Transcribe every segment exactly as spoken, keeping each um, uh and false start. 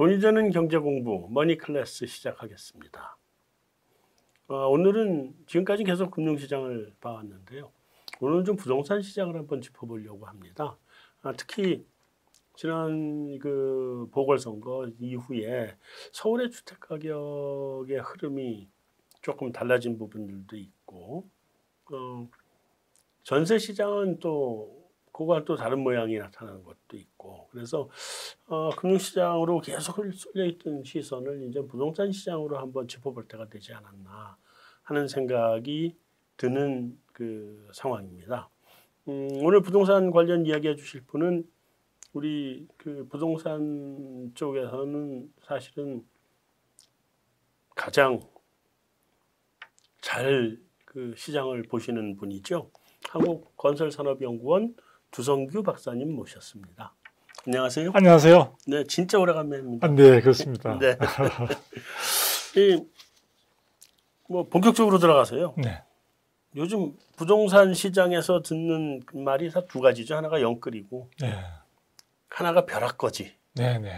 돈이 되는 경제공부 머니클래스 시작하겠습니다. 어, 오늘은 지금까지 계속 금융시장을 봐왔는데요. 오늘은 좀 부동산 시장을 한번 짚어보려고 합니다. 아, 특히 지난 그 보궐선거 이후에 서울의 주택가격의 흐름이 조금 달라진 부분들도 있고 어, 전세 시장은 또 그거와 또 다른 모양이 나타나는 것도 있고 그래서 어, 금융시장으로 계속 쏠려있던 시선을 이제 부동산 시장으로 한번 짚어볼 때가 되지 않았나 하는 생각이 드는 그 상황입니다. 음, 오늘 부동산 관련 이야기해 주실 분은 우리 그 부동산 쪽에서는 사실은 가장 잘 그 시장을 보시는 분이죠. 한국건설산업연구원 두성규 박사님 모셨습니다. 안녕하세요. 안녕하세요. 네, 진짜 오래간만입니다. 아, 네, 그렇습니다. 네. 이, 뭐 본격적으로 들어가세요. 네. 요즘 부동산 시장에서 듣는 말이 다 두 가지죠. 하나가 영끌이고, 네. 하나가 벼락거지. 네, 네.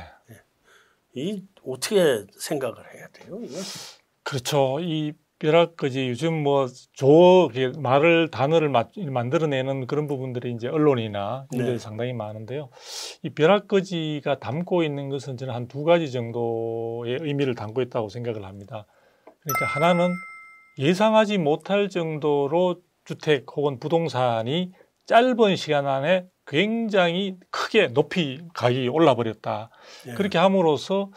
이 어떻게 생각을 해야 돼요? 이거? 그렇죠. 이 벼락거지 요즘 뭐 조어 말을 단어를 만들어내는 그런 부분들이 이제 언론이나 이런 데 네. 상당히 많은데요. 이 벼락거지가 담고 있는 것은 저는 한 두 가지 정도의 의미를 담고 있다고 생각을 합니다. 그러니까 하나는 예상하지 못할 정도로 주택 혹은 부동산이 짧은 시간 안에 굉장히 크게 높이 가격이 올라버렸다. 예. 그렇게 함으로써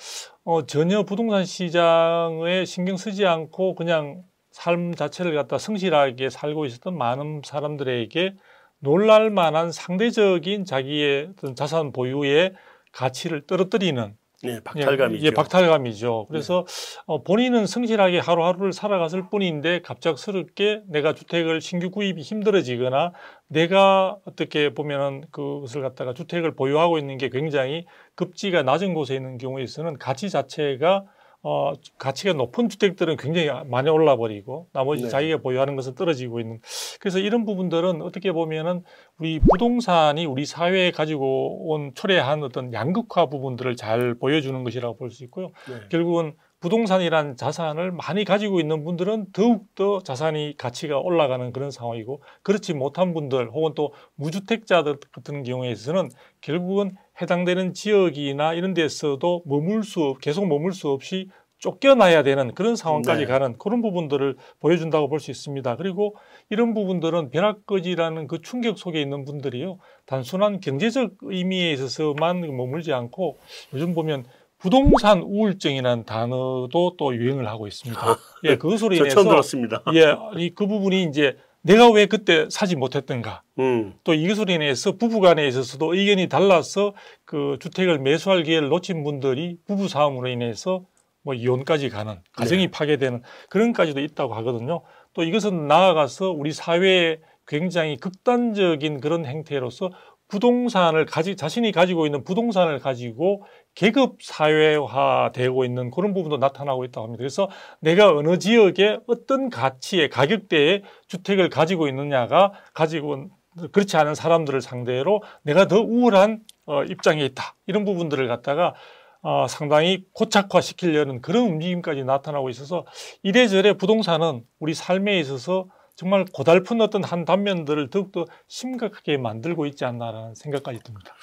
어, 전혀 부동산 시장에 신경 쓰지 않고 그냥 삶 자체를 갖다 성실하게 살고 있었던 많은 사람들에게 놀랄 만한 상대적인 자기의 어떤 자산 보유의 가치를 떨어뜨리는 예, 박탈감이죠. 예, 박탈감이죠. 그래서 예. 어, 본인은 성실하게 하루하루를 살아갔을 뿐인데 갑작스럽게 내가 주택을 신규 구입이 힘들어지거나 내가 어떻게 보면은 그것을 갖다가 주택을 보유하고 있는 게 굉장히 급지가 낮은 곳에 있는 경우에 있어서는 가치 자체가 어, 가치가 높은 주택들은 굉장히 많이 올라버리고 나머지 네. 자기가 보유하는 것은 떨어지고 있는 그래서 이런 부분들은 어떻게 보면은 우리 부동산이 우리 사회에 가지고 온 초래한 어떤 양극화 부분들을 잘 보여주는 것이라고 볼 수 있고요. 네. 결국은 부동산이란 자산을 많이 가지고 있는 분들은 더욱더 자산이 가치가 올라가는 그런 상황이고 그렇지 못한 분들 혹은 또 무주택자들 같은 경우에 있어서는 결국은 해당되는 지역이나 이런 데서도 머물 수 없, 계속 머물 수 없이 쫓겨나야 되는 그런 상황까지 네. 가는 그런 부분들을 보여준다고 볼 수 있습니다. 그리고 이런 부분들은 벼락거지라는 그 충격 속에 있는 분들이요. 단순한 경제적 의미에 있어서만 머물지 않고 요즘 보면 부동산 우울증이라는 단어도 또 유행을 하고 있습니다. 아, 예, 그것으로 인해서. 저 처음 들었습니다. 예, 그 부분이 이제 내가 왜 그때 사지 못했던가. 음. 또 이것으로 인해서 부부간에 있어서도 의견이 달라서 그 주택을 매수할 기회를 놓친 분들이 부부 싸움으로 인해서 뭐 이혼까지 가는 가정이 네. 파괴되는 그런까지도 있다고 하거든요. 또 이것은 나아가서 우리 사회의 굉장히 극단적인 그런 행태로서 부동산을 가지 자신이 가지고 있는 부동산을 가지고 계급 사회화되고 있는 그런 부분도 나타나고 있다고 합니다. 그래서 내가 어느 지역에 어떤 가치의 가격대의 주택을 가지고 있느냐가 가지고 그렇지 않은 사람들을 상대로 내가 더 우월한 어, 입장에 있다. 이런 부분들을 갖다가 어, 상당히 고착화시키려는 그런 움직임까지 나타나고 있어서 이래저래 부동산은 우리 삶에 있어서 정말 고달픈 어떤 한 단면들을 더욱더 심각하게 만들고 있지 않나라는 생각까지 듭니다.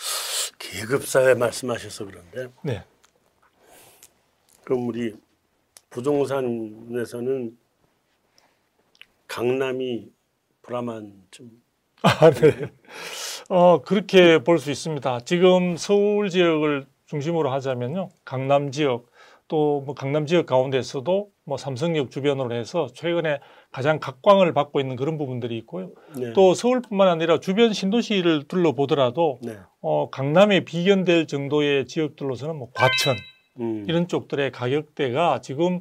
계급사회 말씀하셔서 그런데 네. 그럼 우리 부동산에서는 강남이 브라만 좀 아, 네. 어, 그렇게 볼 수 있습니다. 지금 서울 지역을 중심으로 하자면요. 강남 지역 또 뭐 강남 지역 가운데서도 뭐 삼성역 주변으로 해서 최근에 가장 각광을 받고 있는 그런 부분들이 있고요. 네. 또 서울뿐만 아니라 주변 신도시를 둘러보더라도 네. 어, 강남에 비견될 정도의 지역들로서는 뭐 과천 음. 이런 쪽들의 가격대가 지금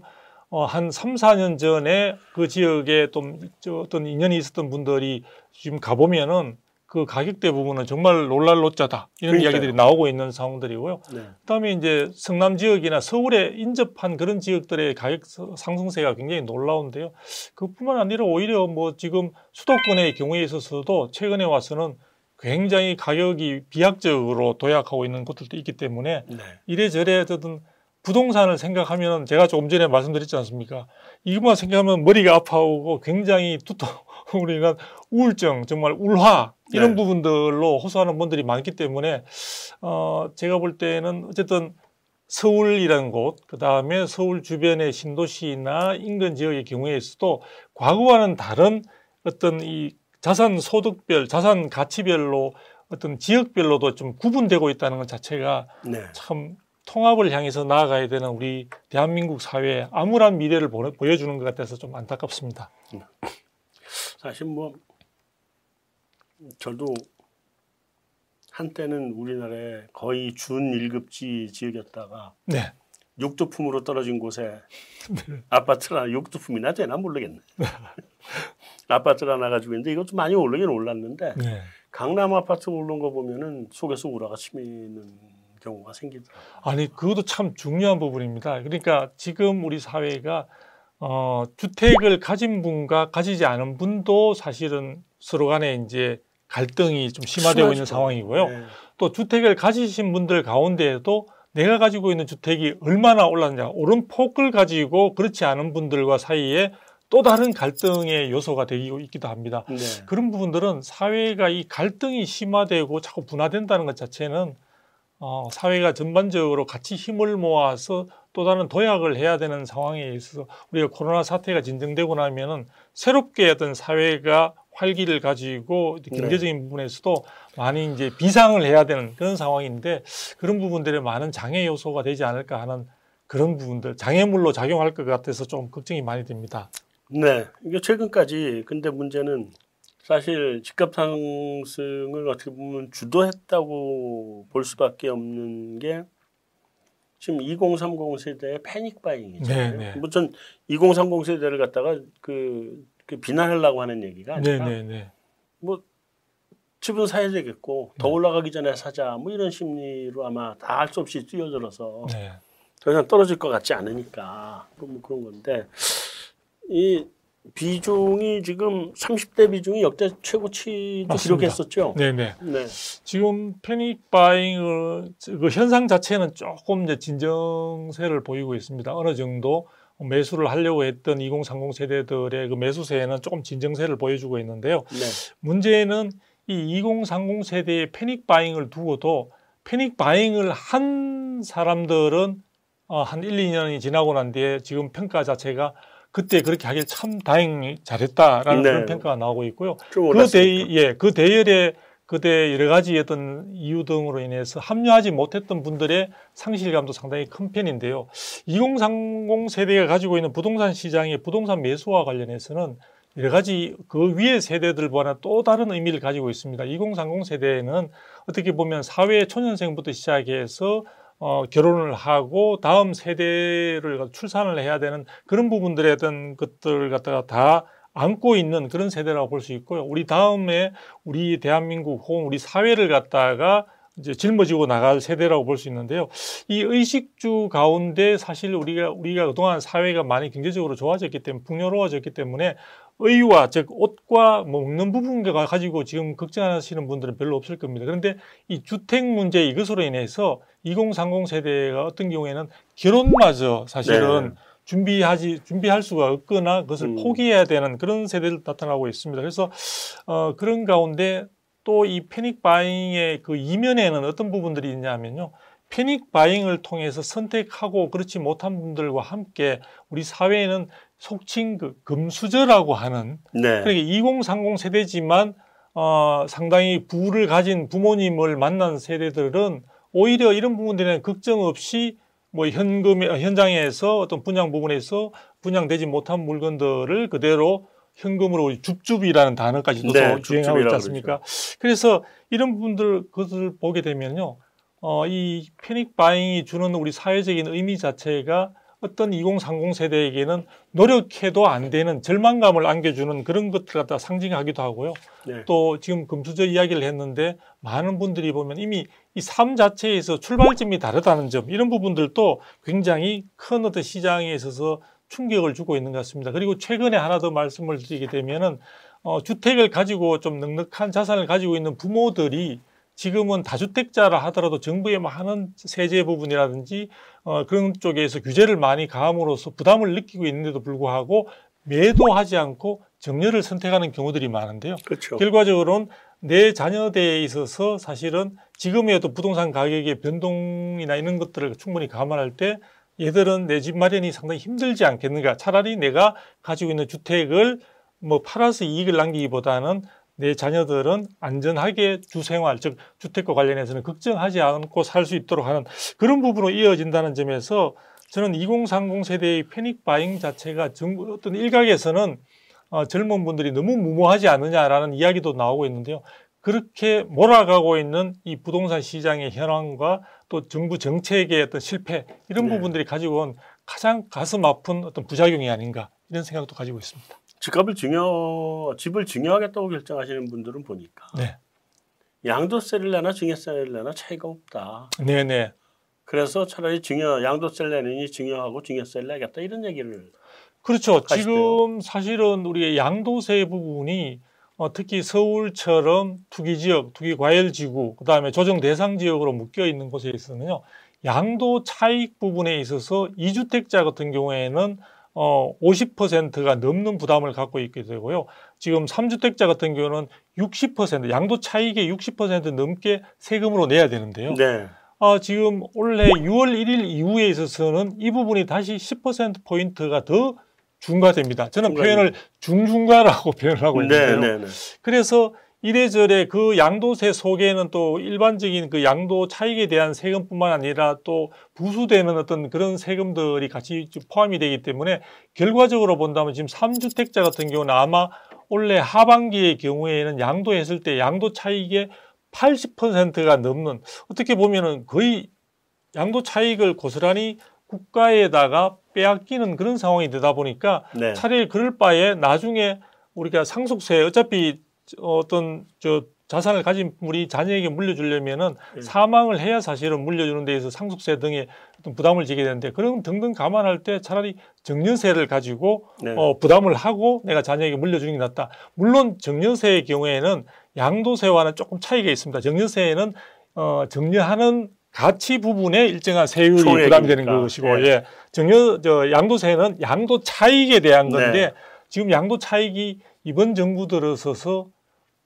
어, 한 삼, 사 년 전에 그 지역에 좀 어떤 인연이 있었던 분들이 지금 가보면은 그 가격대 부분은 정말 놀랄 노짜다 이런 그러니까요. 이야기들이 나오고 있는 상황들이고요. 네. 그다음에 이제 성남 지역이나 서울에 인접한 그런 지역들의 가격 상승세가 굉장히 놀라운데요. 그뿐만 아니라 오히려 뭐 지금 수도권의 경우에 있어서도 최근에 와서는 굉장히 가격이 비약적으로 도약하고 있는 곳들도 있기 때문에 네. 이래저래 어쨌든 부동산을 생각하면 제가 조금 전에 말씀드렸지 않습니까? 이것만 생각하면 머리가 아파오고 굉장히 두통으로 우울증, 정말 울화 이런 네. 부분들로 호소하는 분들이 많기 때문에 어, 제가 볼 때는 어쨌든 서울이라는 곳, 그다음에 서울 주변의 신도시나 인근 지역의 경우에서도 과거와는 다른 어떤 이 자산 소득별, 자산 가치별로 어떤 지역별로도 좀 구분되고 있다는 것 자체가 네. 참 통합을 향해서 나아가야 되는 우리 대한민국 사회의 암울한 미래를 보여주는 것 같아서 좀 안타깝습니다. 사실 뭐 저도 한때는 우리나라의 거의 준일 급지 지역이었다가 네. 육두품으로 떨어진 곳에 네. 아파트나 육두품이나 되나 모르겠네. 아파트를 하나 가지고 있는데 이것도 많이 오르긴 올랐는데 네. 강남 아파트 오른 거 보면은 속에서 우라가 치미는 경우가 생기더라고요. 아니 그것도 참 중요한 부분입니다. 그러니까 지금 우리 사회가 어, 주택을 가진 분과 가지지 않은 분도 사실은 서로 간에 이제 갈등이 좀 심화되고 심하죠. 있는 상황이고요. 네. 또 주택을 가지신 분들 가운데에도 내가 가지고 있는 주택이 얼마나 올랐냐, 오른 폭을 가지고 그렇지 않은 분들과 사이에 또 다른 갈등의 요소가 되고 있기도 합니다. 네. 그런 부분들은 사회가 이 갈등이 심화되고 자꾸 분화된다는 것 자체는 어, 사회가 전반적으로 같이 힘을 모아서 또 다른 도약을 해야 되는 상황에 있어서 우리가 코로나 사태가 진정되고 나면은 새롭게 어떤 사회가 활기를 가지고 경제적인 네. 부분에서도 많이 이제 비상을 해야 되는 그런 상황인데 그런 부분들의 많은 장애 요소가 되지 않을까 하는 그런 부분들, 장애물로 작용할 것 같아서 좀 걱정이 많이 됩니다. 네. 이게 최근까지 근데 문제는 사실 집값 상승을 어떻게 보면 주도했다고 볼 수밖에 없는 게 지금 이공삼공 세대의 패닉바잉이잖아요. 네, 네. 뭐 전 이공삼공 세대를 갖다가 그, 그 비난하려고 하는 얘기가 아니라 네, 네, 네. 뭐 집은 사야 되겠고 더 올라가기 전에 사자 뭐 이런 심리로 아마 다 할 수 없이 뛰어들어서 네. 더 이상 떨어질 것 같지 않으니까 뭐 그런 건데 이 비중이 지금 삼십 대 비중이 역대 최고치도 기록했었죠. 네네. 네. 지금 패닉바잉을 그 현상 자체는 조금 이제 진정세를 보이고 있습니다. 어느 정도 매수를 하려고 했던 이공삼공 세대들의 그 매수세에는 조금 진정세를 보여주고 있는데요. 네. 문제는 이 이공삼공 세대의 패닉바잉을 두고도 패닉바잉을 한 사람들은 어, 한 일, 이 년이 지나고 난 뒤에 지금 평가 자체가 그때 그렇게 하길 참 다행히 잘했다라는 네. 그런 평가가 나오고 있고요. 그 대, 예, 그 대열에 그때 여러 가지 어떤 이유 등으로 인해서 합류하지 못했던 분들의 상실감도 상당히 큰 편인데요. 이공삼공 세대가 가지고 있는 부동산 시장의 부동산 매수와 관련해서는 여러 가지 그 위의 세대들보다 또 다른 의미를 가지고 있습니다. 이공삼공 세대에는 어떻게 보면 사회 초년생부터 시작해서 어, 결혼을 하고 다음 세대를 출산을 해야 되는 그런 부분들에 어떤 것들 갖다가 다 안고 있는 그런 세대라고 볼 수 있고요. 우리 다음에 우리 대한민국 혹은 우리 사회를 갖다가 이제 짊어지고 나갈 세대라고 볼 수 있는데요. 이 의식주 가운데 사실 우리가, 우리가 그동안 사회가 많이 경제적으로 좋아졌기 때문에 풍요로워졌기 때문에 의와 즉 옷과 뭐 먹는 부분과 가지고 지금 걱정하시는 분들은 별로 없을 겁니다. 그런데 이 주택 문제 이것으로 인해서 이공삼공 세대가 어떤 경우에는 결혼마저 사실은 네. 준비하지 준비할 수가 없거나 그것을 음. 포기해야 되는 그런 세대들 나타나고 있습니다. 그래서 어, 그런 가운데 또 이 패닉바잉의 그 이면에는 어떤 부분들이 있냐면요. 패닉바잉을 통해서 선택하고 그렇지 못한 분들과 함께 우리 사회에는 속칭 그 금수저라고 하는 네. 그러니까 이공삼공 세대지만 어, 상당히 부를 가진 부모님을 만난 세대들은 오히려 이런 부분들은 걱정 없이 뭐 현금 현장에서 어떤 분양 부분에서 분양되지 못한 물건들을 그대로 현금으로 줍줍이라는 단어까지도 네, 주행하고 있지 않습니까? 그렇죠. 그래서 이런 분들 그것을 보게 되면요. 어, 이 패닉바잉이 주는 우리 사회적인 의미 자체가 어떤 이공삼공 세대에게는 노력해도 안 되는 절망감을 안겨주는 그런 것들 갖다 상징하기도 하고요. 네. 또 지금 금수저 이야기를 했는데 많은 분들이 보면 이미 이 삶 자체에서 출발점이 다르다는 점 이런 부분들도 굉장히 큰 어떤 시장에 있어서 충격을 주고 있는 것 같습니다. 그리고 최근에 하나 더 말씀을 드리게 되면은 어, 주택을 가지고 좀 넉넉한 자산을 가지고 있는 부모들이 지금은 다주택자라 하더라도 정부의 많은 세제 부분이라든지 어, 그런 쪽에서 규제를 많이 가함으로써 부담을 느끼고 있는데도 불구하고 매도하지 않고 정려를 선택하는 경우들이 많은데요. 그렇죠. 결과적으로는 내 자녀대에 있어서 사실은 지금의 어떤 부동산 가격의 변동이나 이런 것들을 충분히 감안할 때 얘들은 내 집 마련이 상당히 힘들지 않겠는가. 차라리 내가 가지고 있는 주택을 뭐 팔아서 이익을 남기기보다는 내 자녀들은 안전하게 주생활, 즉 주택과 관련해서는 걱정하지 않고 살 수 있도록 하는 그런 부분으로 이어진다는 점에서 저는 이공삼공 세대의 패닉바잉 자체가 정부 어떤 일각에서는 어, 젊은 분들이 너무 무모하지 않느냐라는 이야기도 나오고 있는데요. 그렇게 몰아가고 있는 이 부동산 시장의 현황과 또 정부 정책의 어떤 실패 이런 네. 부분들이 가지고 온 가장 가슴 아픈 어떤 부작용이 아닌가 이런 생각도 가지고 있습니다. 집값을 증여, 집을 증여하겠다고 결정하시는 분들은 보니까 네. 양도세를 내나 증여세를 내나 차이가 없다. 네네. 그래서 차라리 증여, 양도세를 내느니 증여하고 증여세를 내겠다 이런 얘기를. 그렇죠. 하시대요. 지금 사실은 우리의 양도세 부분이 어, 특히 서울처럼 투기지역, 투기과열지구, 그 다음에 조정대상지역으로 묶여있는 곳에 있으면요. 양도차익 부분에 있어서 이주택자 같은 경우에는 어, 오십 퍼센트가 넘는 부담을 갖고 있게 되고요. 지금 삼주택자 같은 경우는 육십 퍼센트, 양도차익의 육십 퍼센트 넘게 세금으로 내야 되는데요. 네. 어, 지금 올해 유월 일일 이후에 있어서는 이 부분이 다시 십 퍼센트 포인트가 더 중과됩니다. 저는 표현을 중중과라고 표현을 하고 있는데요. 네, 네, 네. 그래서 이래저래 그 양도세 속에는 또 일반적인 그 양도 차익에 대한 세금뿐만 아니라 또 부수되는 어떤 그런 세금들이 같이 포함이 되기 때문에 결과적으로 본다면 지금 삼주택자 같은 경우는 아마 올해 하반기의 경우에는 양도했을 때 양도 차익의 팔십 퍼센트가 넘는 어떻게 보면은 거의 양도 차익을 고스란히 국가에다가 빼앗기는 그런 상황이 되다 보니까 네. 차라리 그럴 바에 나중에 우리가 상속세 어차피 어떤 저 자산을 가진 분이 자녀에게 물려주려면은 네. 사망을 해야 사실은 물려주는 데에서 상속세 등의 어떤 부담을 지게 되는데 그런 등등 감안할 때 차라리 정년세를 가지고 네. 어, 부담을 하고 내가 자녀에게 물려주는 게 낫다. 물론 정년세의 경우에는 양도세와는 조금 차이가 있습니다. 정년세에는 어, 정년하는 가치 부분에 일정한 세율이 부담이 되는 것이고, 네. 예. 정여, 저, 양도세는 양도 차익에 대한 건데, 네. 지금 양도 차익이 이번 정부 들어서서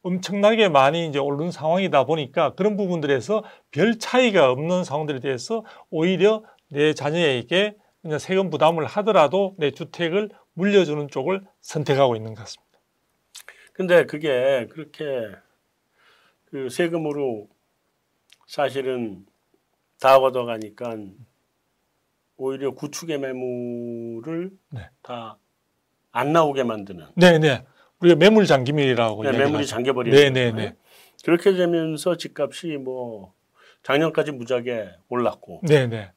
엄청나게 많이 이제 오른 상황이다 보니까 그런 부분들에서 별 차이가 없는 상황들에 대해서 오히려 내 자녀에게 그냥 세금 부담을 하더라도 내 주택을 물려주는 쪽을 선택하고 있는 것 같습니다. 근데 그게 그렇게 그 세금으로 사실은 다 걷어가니까 오히려 구축의 매물을 네. 다 안 나오게 만드는. 네네. 우리가 매물 잠김이라고. 네, 매물이 잠겨버리는. 네네네. 네. 그렇게 되면서 집값이 뭐 작년까지 무지하게 올랐고. 네네.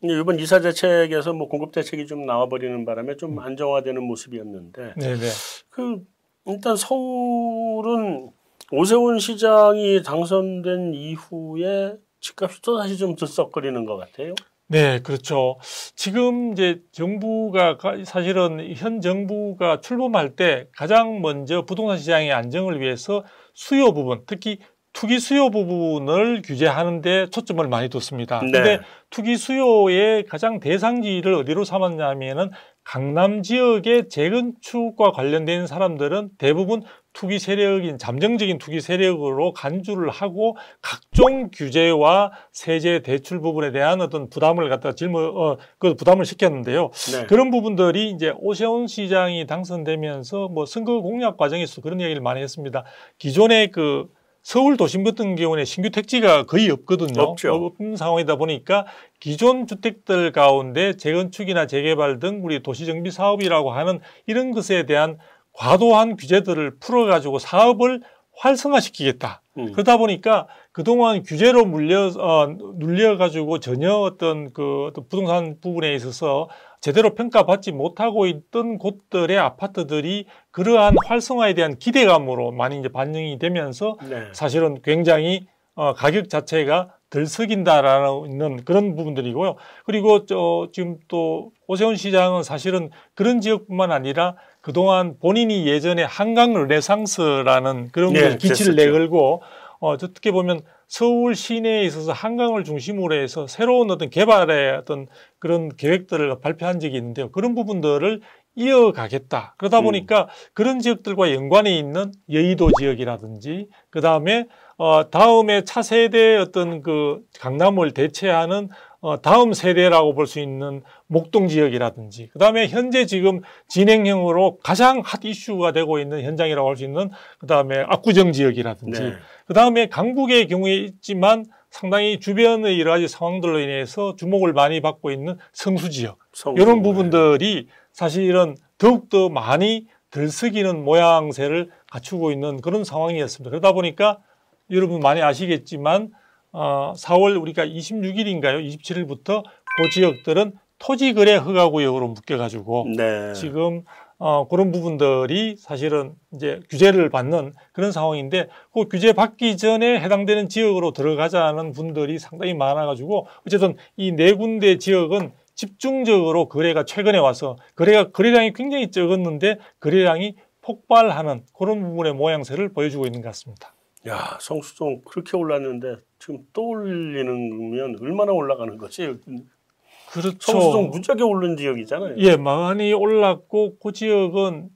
근데 이번 이사 대책에서 뭐 공급 대책이 좀 나와버리는 바람에 좀 안정화되는 모습이었는데. 네네. 그 일단 서울은 오세훈 시장이 당선된 이후에. 집값이 또 다시 좀 들썩거리는 것 같아요. 네, 그렇죠. 지금 이제 정부가 사실은 현 정부가 출범할 때 가장 먼저 부동산 시장의 안정을 위해서 수요 부분, 특히 투기 수요 부분을 규제하는 데 초점을 많이 뒀습니다. 그런데 네. 투기 수요의 가장 대상지를 어디로 삼았냐면은 강남 지역의 재건축과 관련된 사람들은 대부분 투기 세력인 잠정적인 투기 세력으로 간주를 하고 각종 규제와 세제 대출 부분에 대한 어떤 부담을 갖다 짊어 어, 그 부담을 시켰는데요. 네. 그런 부분들이 이제 오세훈 시장이 당선되면서 뭐 선거 공약 과정에서 그런 얘기를 많이 했습니다. 기존의 그 서울 도심 같은 경우에 신규 택지가 거의 없거든요. 없죠. 없는 상황이다 보니까 기존 주택들 가운데 재건축이나 재개발 등 우리 도시정비 사업이라고 하는 이런 것에 대한 과도한 규제들을 풀어가지고 사업을 활성화시키겠다. 음. 그러다 보니까 그동안 규제로 물려, 어, 눌려가지고 전혀 어떤 그 어떤 부동산 부분에 있어서 제대로 평가받지 못하고 있던 곳들의 아파트들이 그러한 활성화에 대한 기대감으로 많이 이제 반영이 되면서 네. 사실은 굉장히 어, 가격 자체가 들썩인다라는 그런 부분들이고요. 그리고 저, 지금 또 오세훈 시장은 사실은 그런 지역뿐만 아니라 그동안 본인이 예전에 한강 르네상스라는 그런 네, 기치를 내걸고 어, 어떻게 보면 서울 시내에 있어서 한강을 중심으로 해서 새로운 어떤 개발의 어떤 그런 계획들을 발표한 적이 있는데요. 그런 부분들을 이어가겠다. 그러다 음. 보니까 그런 지역들과 연관이 있는 여의도 지역이라든지 그다음에 어, 다음에 차세대의 어떤 그 강남을 대체하는 어, 다음 세대라고 볼 수 있는 목동 지역이라든지 그다음에 현재 지금 진행형으로 가장 핫 이슈가 되고 있는 현장이라고 할 수 있는 그다음에 압구정 지역이라든지 네. 그다음에 강북의 경우에 있지만 상당히 주변의 여러 가지 상황들로 인해서 주목을 많이 받고 있는 성수 지역 서울, 이런 부분들이 네. 사실은 더욱더 많이 들썩이는 모양새를 갖추고 있는 그런 상황이었습니다. 그러다 보니까 여러분 많이 아시겠지만 어, 사월 우리가 이십육일인가요? 이십칠일부터 그 지역들은 토지거래 허가구역으로 묶여가지고 네. 지금 어, 그런 부분들이 사실은 이제 규제를 받는 그런 상황인데 그 규제 받기 전에 해당되는 지역으로 들어가자는 분들이 상당히 많아가지고 어쨌든 이 네 군데 지역은 집중적으로 거래가 최근에 와서 거래가 거래량이 굉장히 적었는데 거래량이 폭발하는 그런 부분의 모양새를 보여주고 있는 것 같습니다. 야, 성수동 그렇게 올랐는데 지금 또 올리는 거면 얼마나 올라가는 거지? 그렇죠. 성수동 무지하게 오른 지역이잖아요. 예, 많이 올랐고 그 지역은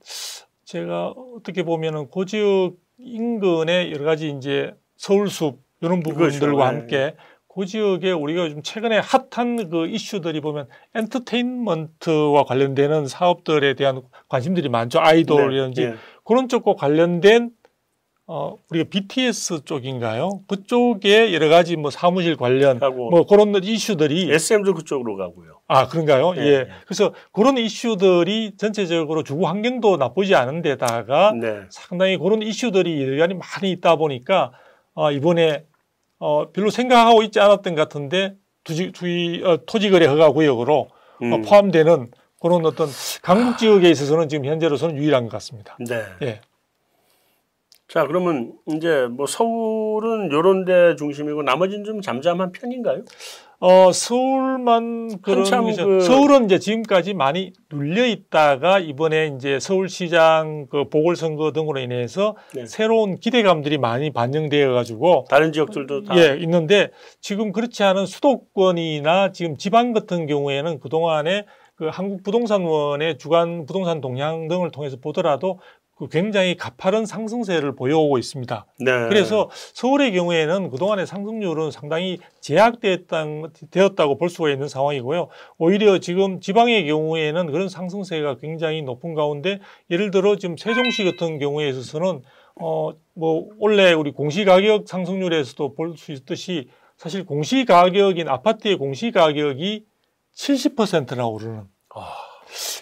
제가 어떻게 보면은 그 지역 인근의 여러 가지 이제 서울숲 이런 부분들과 함께. 그 지역에 우리가 요즘 최근에 핫한 그 이슈들이 보면 엔터테인먼트와 관련되는 사업들에 대한 관심들이 많죠. 아이돌이라든지 네, 네. 그런 쪽과 관련된 어 우리가 비티에스 쪽인가요? 그쪽에 여러 가지 뭐 사무실 관련 뭐 그런 이슈들이 에스엠도 그쪽으로 가고요. 아 그런가요? 네. 예. 그래서 그런 이슈들이 전체적으로 주거 환경도 나쁘지 않은 데다가 네. 상당히 그런 이슈들이 여전히 많이 있다 보니까 어 이번에 어, 별로 생각하고 있지 않았던 것 같은데 투지, 투지, 어, 토지거래 허가구역으로 음. 어, 포함되는 그런 어떤 강북 지역에 있어서는 지금 현재로서는 유일한 것 같습니다. 네. 예. 자, 그러면 이제 뭐 서울은 요런 데 중심이고 나머지는 좀 잠잠한 편인가요? 어, 서울만 그런 그... 서울은 이제 지금까지 많이 눌려 있다가 이번에 이제 서울시장 그 보궐선거 등으로 인해서 네. 새로운 기대감들이 많이 반영되어 가지고 다른 지역들도 다 예, 있는데 지금 그렇지 않은 수도권이나 지금 지방 같은 경우에는 그동안에 그 한국부동산원의 주간 부동산 동향 등을 통해서 보더라도 그 굉장히 가파른 상승세를 보여오고 있습니다. 네. 그래서 서울의 경우에는 그동안의 상승률은 상당히 제약되었다고 볼 수가 있는 상황이고요. 오히려 지금 지방의 경우에는 그런 상승세가 굉장히 높은 가운데 예를 들어 지금 세종시 같은 경우에 있어서는 어, 뭐 원래 우리 공시가격 상승률에서도 볼 수 있듯이 사실 공시가격인 아파트의 공시가격이 칠십 퍼센트나 오르는 아,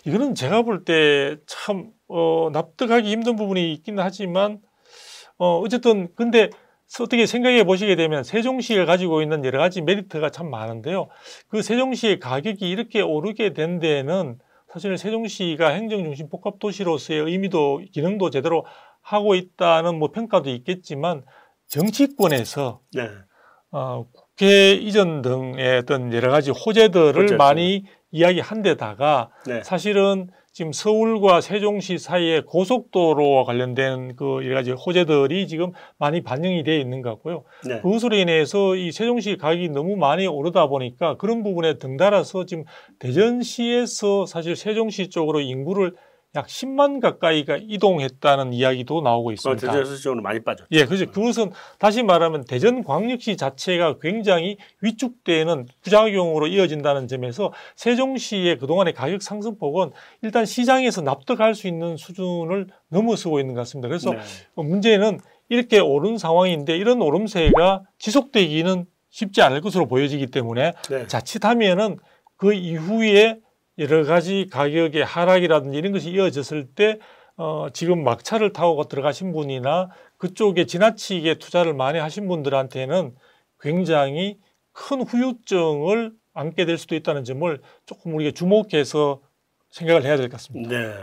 이거는 제가 볼 때 참 어, 납득하기 힘든 부분이 있긴 하지만, 어, 어쨌든, 근데 어떻게 생각해 보시게 되면 세종시에 가지고 있는 여러 가지 메리트가 참 많은데요. 그 세종시의 가격이 이렇게 오르게 된 데는 사실 세종시가 행정중심 복합도시로서의 의미도, 기능도 제대로 하고 있다는 뭐 평가도 있겠지만, 정치권에서, 네. 어, 국회 이전 등의 어떤 여러 가지 호재들을 어쨌든. 많이 이야기한 데다가, 네. 사실은 지금 서울과 세종시 사이의 고속도로와 관련된 그 여러 가지 호재들이 지금 많이 반영이 되어 있는 것 같고요. 네. 그것으로 인해서 이 세종시 가격이 너무 많이 오르다 보니까 그런 부분에 등달아서 지금 대전시에서 사실 세종시 쪽으로 인구를 약 십만 가까이가 이동했다는 이야기도 나오고 있습니다. 어, 대전시 쪽으로 많이 빠졌죠. 예, 그렇죠. 그것은 다시 말하면 대전광역시 자체가 굉장히 위축되는 부작용으로 이어진다는 점에서 세종시의 그동안의 가격 상승폭은 일단 시장에서 납득할 수 있는 수준을 넘어서고 있는 것 같습니다. 그래서 네. 문제는 이렇게 오른 상황인데 이런 오름세가 지속되기는 쉽지 않을 것으로 보여지기 때문에 네. 자칫하면은 그 이후에 여러 가지 가격의 하락이라든지 이런 것이 이어졌을 때 어, 지금 막차를 타고 들어가신 분이나 그쪽에 지나치게 투자를 많이 하신 분들한테는 굉장히 큰 후유증을 안게 될 수도 있다는 점을 조금 우리가 주목해서 생각을 해야 될 것 같습니다. 네.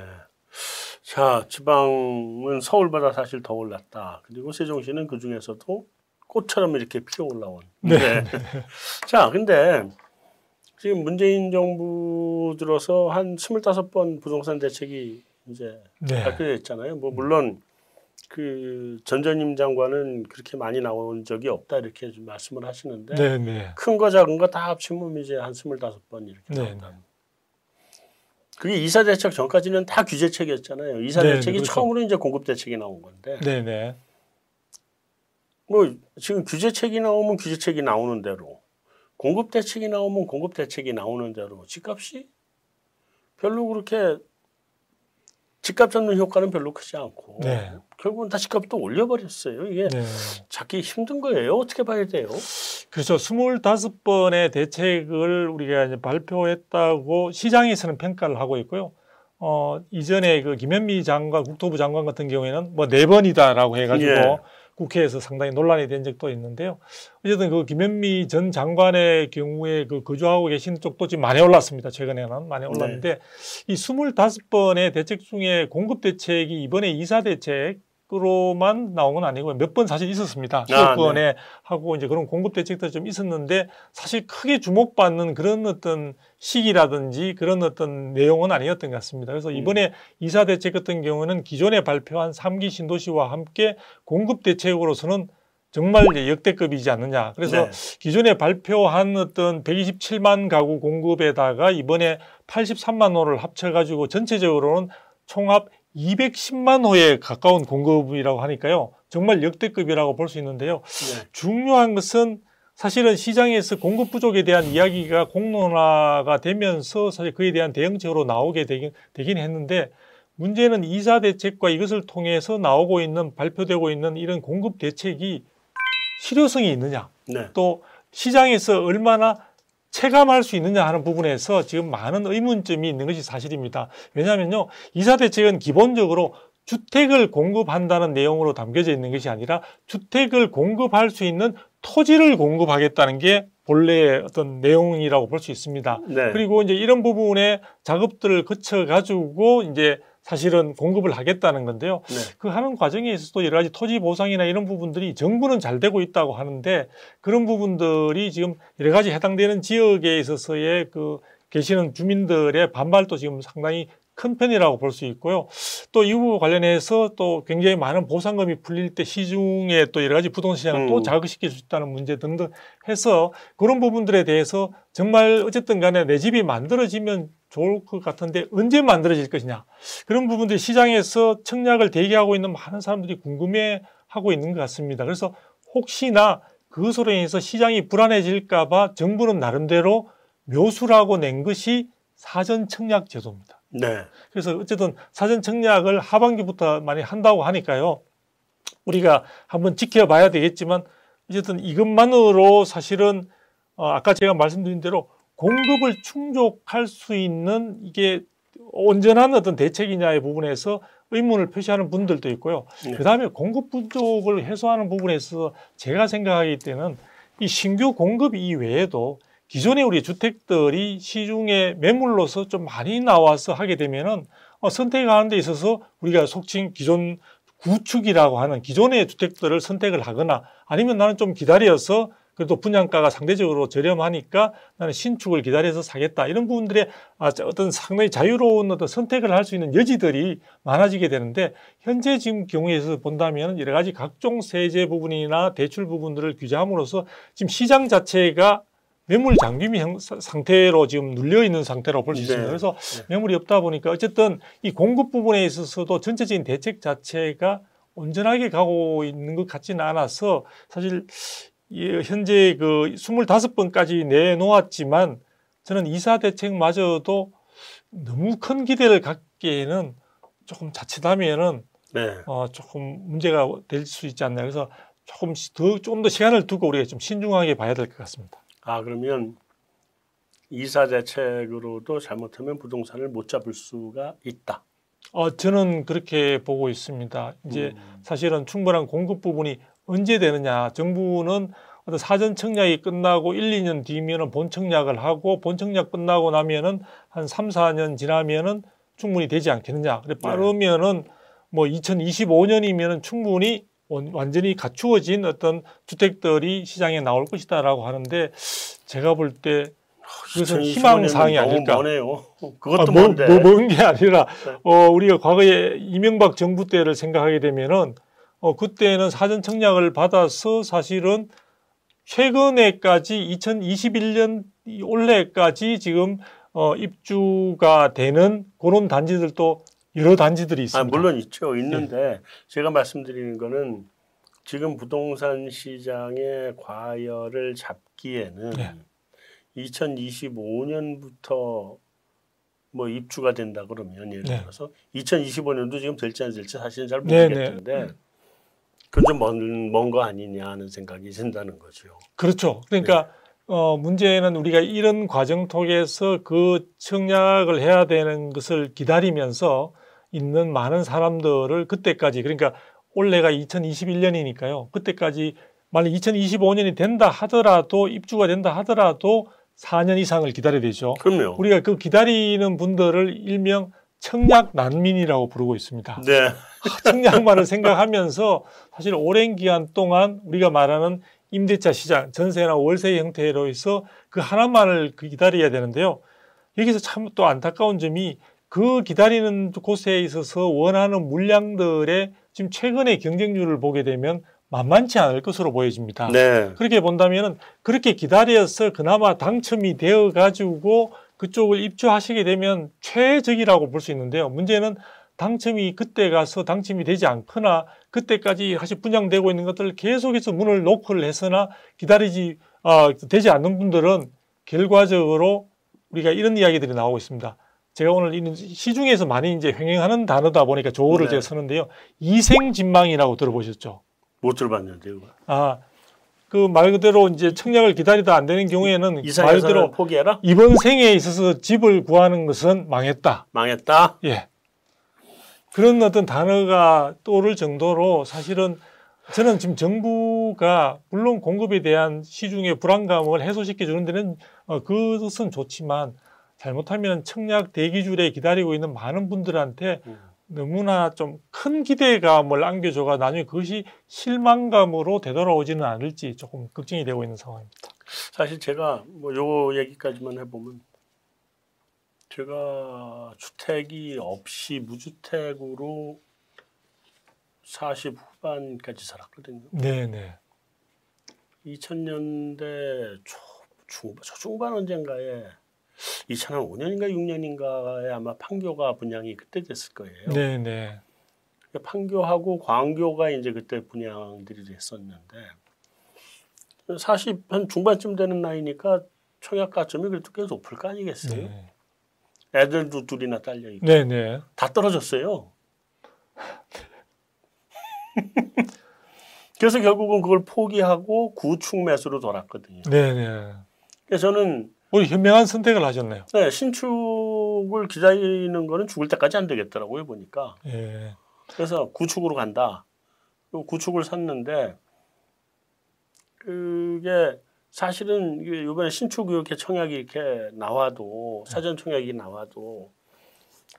자, 지방은 서울보다 사실 더 올랐다. 그리고 세종시는 그중에서도 꽃처럼 이렇게 피어올라온. 네. 네. 자, 근데 지금 문재인 정부 들어서 한 스물다섯 번 부동산 대책이 이제 네. 발표되어 있잖아요. 뭐 물론 그 전전임 장관은 그렇게 많이 나온 적이 없다 이렇게 좀 말씀을 하시는데 네, 네. 큰 거 작은 거 다 합치면 이제 한 스물다섯 번 이렇게 네, 나온다. 네. 그게 이사 대책 전까지는 다 규제책이었잖아요. 이사 네, 대책이 그렇죠. 처음으로 이제 공급 대책이 나온 건데. 네네. 네. 뭐 지금 규제책이 나오면 규제책이 나오는 대로, 공급 대책이 나오면 공급 대책이 나오는 대로 집값이 별로 그렇게 집값 잡는 효과는 별로 크지 않고 네. 결국은 다 집값 또 올려버렸어요. 이게 네. 찾기 힘든 거예요. 어떻게 봐야 돼요? 그래서 스물다섯 번의 대책을 우리가 이제 발표했다고 시장에서는 평가를 하고 있고요. 어, 이전에 그 김현미 장관, 국토부 장관 같은 경우에는 뭐 네 번이다라고 해가지고 예. 국회에서 상당히 논란이 된 적도 있는데요. 어쨌든 그 김현미 전 장관의 경우에 그 거주하고 계신 쪽도 지금 많이 올랐습니다. 최근에는 많이 올랐는데 네. 이 스물다섯 번의 대책 중에 공급 대책이 이번에 이사 대책으로만 나온 건 아니고 몇 번 사실 있었습니다. 수도권에 아, 네. 하고 이제 그런 공급 대책도 좀 있었는데 사실 크게 주목받는 그런 어떤 시기라든지 그런 어떤 내용은 아니었던 것 같습니다. 그래서 이번에 음. 이사 대책 같은 경우는 기존에 발표한 삼 기 신도시와 함께 공급 대책으로서는 정말 역대급이지 않느냐. 그래서 네. 기존에 발표한 어떤 백이십칠만 가구 공급에다가 이번에 팔십삼만 호를 합쳐가지고 전체적으로는 총합 이백십만 호에 가까운 공급이라고 하니까요. 정말 역대급이라고 볼 수 있는데요. 네. 중요한 것은 사실은 시장에서 공급 부족에 대한 이야기가 공론화가 되면서 사실 그에 대한 대응책으로 나오게 되긴, 되긴 했는데 문제는 이사 대책과 이것을 통해서 나오고 있는 발표되고 있는 이런 공급 대책이 실효성이 있느냐 네. 또 시장에서 얼마나 체감할 수 있느냐 하는 부분에서 지금 많은 의문점이 있는 것이 사실입니다. 왜냐하면요. 이사 대책은 기본적으로 주택을 공급한다는 내용으로 담겨져 있는 것이 아니라 주택을 공급할 수 있는 토지를 공급하겠다는 게 본래의 어떤 내용이라고 볼 수 있습니다. 네. 그리고 이제 이런 부분에 작업들을 거쳐가지고 이제 사실은 공급을 하겠다는 건데요. 네. 그 하는 과정에 있어서도 여러 가지 토지 보상이나 이런 부분들이 정부는 잘 되고 있다고 하는데 그런 부분들이 지금 여러 가지 해당되는 지역에 있어서의 그 계시는 주민들의 반발도 지금 상당히 큰 편이라고 볼 수 있고요. 또 이 부분 관련해서 또 굉장히 많은 보상금이 풀릴 때 시중에 또 여러 가지 부동산시장을 음. 또 자극시킬 수 있다는 문제 등등 해서 그런 부분들에 대해서 정말 어쨌든 간에 내 집이 만들어지면 좋을 것 같은데 언제 만들어질 것이냐. 그런 부분들이 시장에서 청약을 대기하고 있는 많은 사람들이 궁금해하고 있는 것 같습니다. 그래서 혹시나 그것으로 인해서 시장이 불안해질까 봐 정부는 나름대로 묘수라고 낸 것이 사전 청약 제도입니다. 네. 그래서 어쨌든 사전 청약을 하반기부터 많이 한다고 하니까요. 우리가 한번 지켜봐야 되겠지만 어쨌든 이것만으로 사실은 아까 제가 말씀드린 대로 공급을 충족할 수 있는 이게 온전한 어떤 대책이냐의 부분에서 의문을 표시하는 분들도 있고요. 네. 그다음에 공급 부족을 해소하는 부분에서 제가 생각하기 때는 이 신규 공급 이외에도 기존에 우리 주택들이 시중에 매물로서 좀 많이 나와서 하게 되면은 선택하는 데 있어서 우리가 속칭 기존 구축이라고 하는 기존의 주택들을 선택을 하거나 아니면 나는 좀 기다려서 그래도 분양가가 상대적으로 저렴하니까 나는 신축을 기다려서 사겠다. 이런 부분들의 어떤 상당히 자유로운 어떤 선택을 할 수 있는 여지들이 많아지게 되는데 현재 지금 경우에서 본다면 여러 가지 각종 세제 부분이나 대출 부분들을 규제함으로써 지금 시장 자체가 매물 잠김 상태로 지금 눌려 있는 상태라고 볼 수 있습니다. 네. 그래서 매물이 없다 보니까 어쨌든 이 공급 부분에 있어서도 전체적인 대책 자체가 온전하게 가고 있는 것 같지는 않아서 사실 현재 그 스물다섯 번까지 내놓았지만 저는 이사 대책마저도 너무 큰 기대를 갖기에는 조금 자칫하면은 네. 어, 조금 문제가 될 수 있지 않나. 그래서 조금 더 조금 더 시간을 두고 우리가 좀 신중하게 봐야 될 것 같습니다. 아 그러면 이사 대책으로도 잘못하면 부동산을 못 잡을 수가 있다. 어 저는 그렇게 보고 있습니다. 이제 음. 사실은 충분한 공급 부분이 언제 되느냐. 정부는 어떤 사전 청약이 끝나고 일, 이 년 뒤면은 본 청약을 하고 본 청약 끝나고 나면은 한 삼, 사 년 지나면은 충분히 되지 않겠느냐. 그래 빠르면은 뭐 이천이십오 년이면은 충분히 완전히 갖추어진 어떤 주택들이 시장에 나올 것이다라고 하는데 제가 볼 때 그래서 희망사항이 아닐까. 너무 머네요. 그것도 아, 먼데. 뭐, 먼 게 아니라 네. 어, 우리가 과거에 이명박 정부 때를 생각하게 되면은 어, 그때는 사전 청약을 받아서 사실은 최근에까지 이천이십일 년 올해까지 지금 어, 입주가 되는 그런 단지들도 여러 단지들이 있습니다. 아, 물론 있죠. 있는데 네. 제가 말씀드리는 거는 지금 부동산 시장의 과열을 잡기에는 네. 이천이십오 년부터 뭐 입주가 된다 그러면 예를 들어서 네. 이천이십오 년도 지금 될지 안 될지 사실은 잘 모르겠는데 네, 네. 그건 좀 먼, 먼 거 아니냐 하는 생각이 든다는 거죠. 그렇죠. 그러니까 네. 어, 문제는 우리가 이런 과정 통해서 그 청약을 해야 되는 것을 기다리면서 있는 많은 사람들을 그때까지, 그러니까 올해가 이천이십일 년이니까요. 그때까지 만약 이천이십오 년이 된다 하더라도 입주가 된다 하더라도 사 년 이상을 기다려야 되죠. 그럼요. 우리가 그 기다리는 분들을 일명 청약 난민이라고 부르고 있습니다. 네. 청약만을 생각하면서 사실 오랜 기간 동안 우리가 말하는 임대차 시장, 전세나 월세 형태로 해서 그 하나만을 기다려야 되는데요. 여기서 참 또 안타까운 점이 그 기다리는 곳에 있어서 원하는 물량들의 지금 최근의 경쟁률을 보게 되면 만만치 않을 것으로 보여집니다. 네. 그렇게 본다면은 그렇게 기다려서 그나마 당첨이 되어 가지고 그쪽을 입주하시게 되면 최적이라고 볼 수 있는데요. 문제는 당첨이 그때 가서 당첨이 되지 않거나 그때까지 사실 분양되고 있는 것들을 계속해서 문을 노크를 해서나 기다리지 어, 되지 않는 분들은 결과적으로 우리가 이런 이야기들이 나오고 있습니다. 제가 오늘 시중에서 많이 이제 횡행하는 단어다 보니까 조어를 네. 제가 쓰는데요. 이생진망이라고 들어보셨죠? 못 들어봤는데요. 아, 그 말 그대로 이제 청약을 기다리다 안 되는 경우에는 말 그대로 포기해라? 이번 생에 있어서 집을 구하는 것은 망했다. 망했다? 예. 그런 어떤 단어가 떠오를 정도로 사실은 저는 지금 정부가 물론 공급에 대한 시중의 불안감을 해소시켜주는 데는 그것은 좋지만 잘못하면 청약 대기줄에 기다리고 있는 많은 분들한테 너무나 좀 큰 기대감을 안겨줘가 나중에 그것이 실망감으로 되돌아오지는 않을지 조금 걱정이 되고 있는 상황입니다. 사실 제가 뭐 요거 얘기까지만 해보면 제가 주택이 없이 무주택으로 사십 후반까지 살았거든요. 네네. 이천 년대 초, 중반, 초중반 언젠가에 이천오 년인가 육 년인가에 아마 판교가 분양이 그때 됐을 거예요. 네네. 판교하고 광교가 이제 그때 분양들이 됐었는데 사십 한 중반쯤 되는 나이니까 청약 가점이 그래도 꽤 높을 거 아니겠어요? 네네. 애들도 둘이나 딸려 있고 네네. 다 떨어졌어요. 그래서 결국은 그걸 포기하고 구축 매수로 돌았거든요. 네네. 그래서 저는 우리 현명한 선택을 하셨네요. 네, 신축을 기다리는 거는 죽을 때까지 안 되겠더라고요 보니까. 예. 그래서 구축으로 간다. 구축을 샀는데 그게 사실은 이번에 신축 이렇게 청약이 이렇게 나와도 사전 청약이 나와도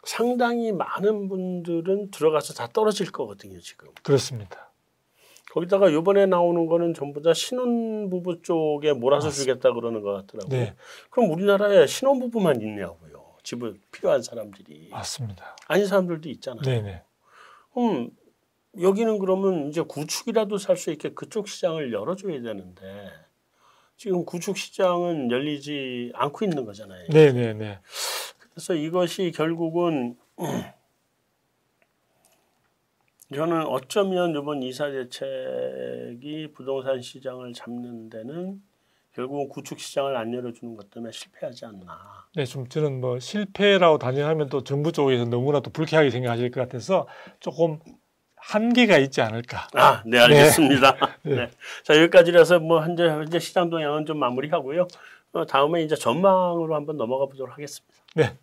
상당히 많은 분들은 들어가서 다 떨어질 거거든요 지금. 그렇습니다. 거기다가 이번에 나오는 거는 전부 다 신혼부부 쪽에 몰아서 맞습니다. 주겠다 그러는 것 같더라고요. 네. 그럼 우리나라에 신혼부부만 있냐고요. 집을 필요한 사람들이. 맞습니다. 아닌 사람들도 있잖아요. 네네. 그럼 여기는 그러면 이제 구축이라도 살 수 있게 그쪽 시장을 열어줘야 되는데 지금 구축 시장은 열리지 않고 있는 거잖아요. 네네네. 그래서 이것이 결국은 저는 어쩌면 이번 이사대책이 부동산 시장을 잡는 데는 결국은 구축 시장을 안 열어주는 것 때문에 실패하지 않나. 네, 좀 저는 뭐 실패라고 단연하면 또 정부 쪽에서 너무나 또 불쾌하게 생각하실 것 같아서 조금 한계가 있지 않을까. 아, 네, 알겠습니다. 네. 네. 자, 여기까지라서 뭐 현재, 현재 시장 동향은 좀 마무리하고요. 어, 다음에 이제 전망으로 한번 넘어가 보도록 하겠습니다. 네.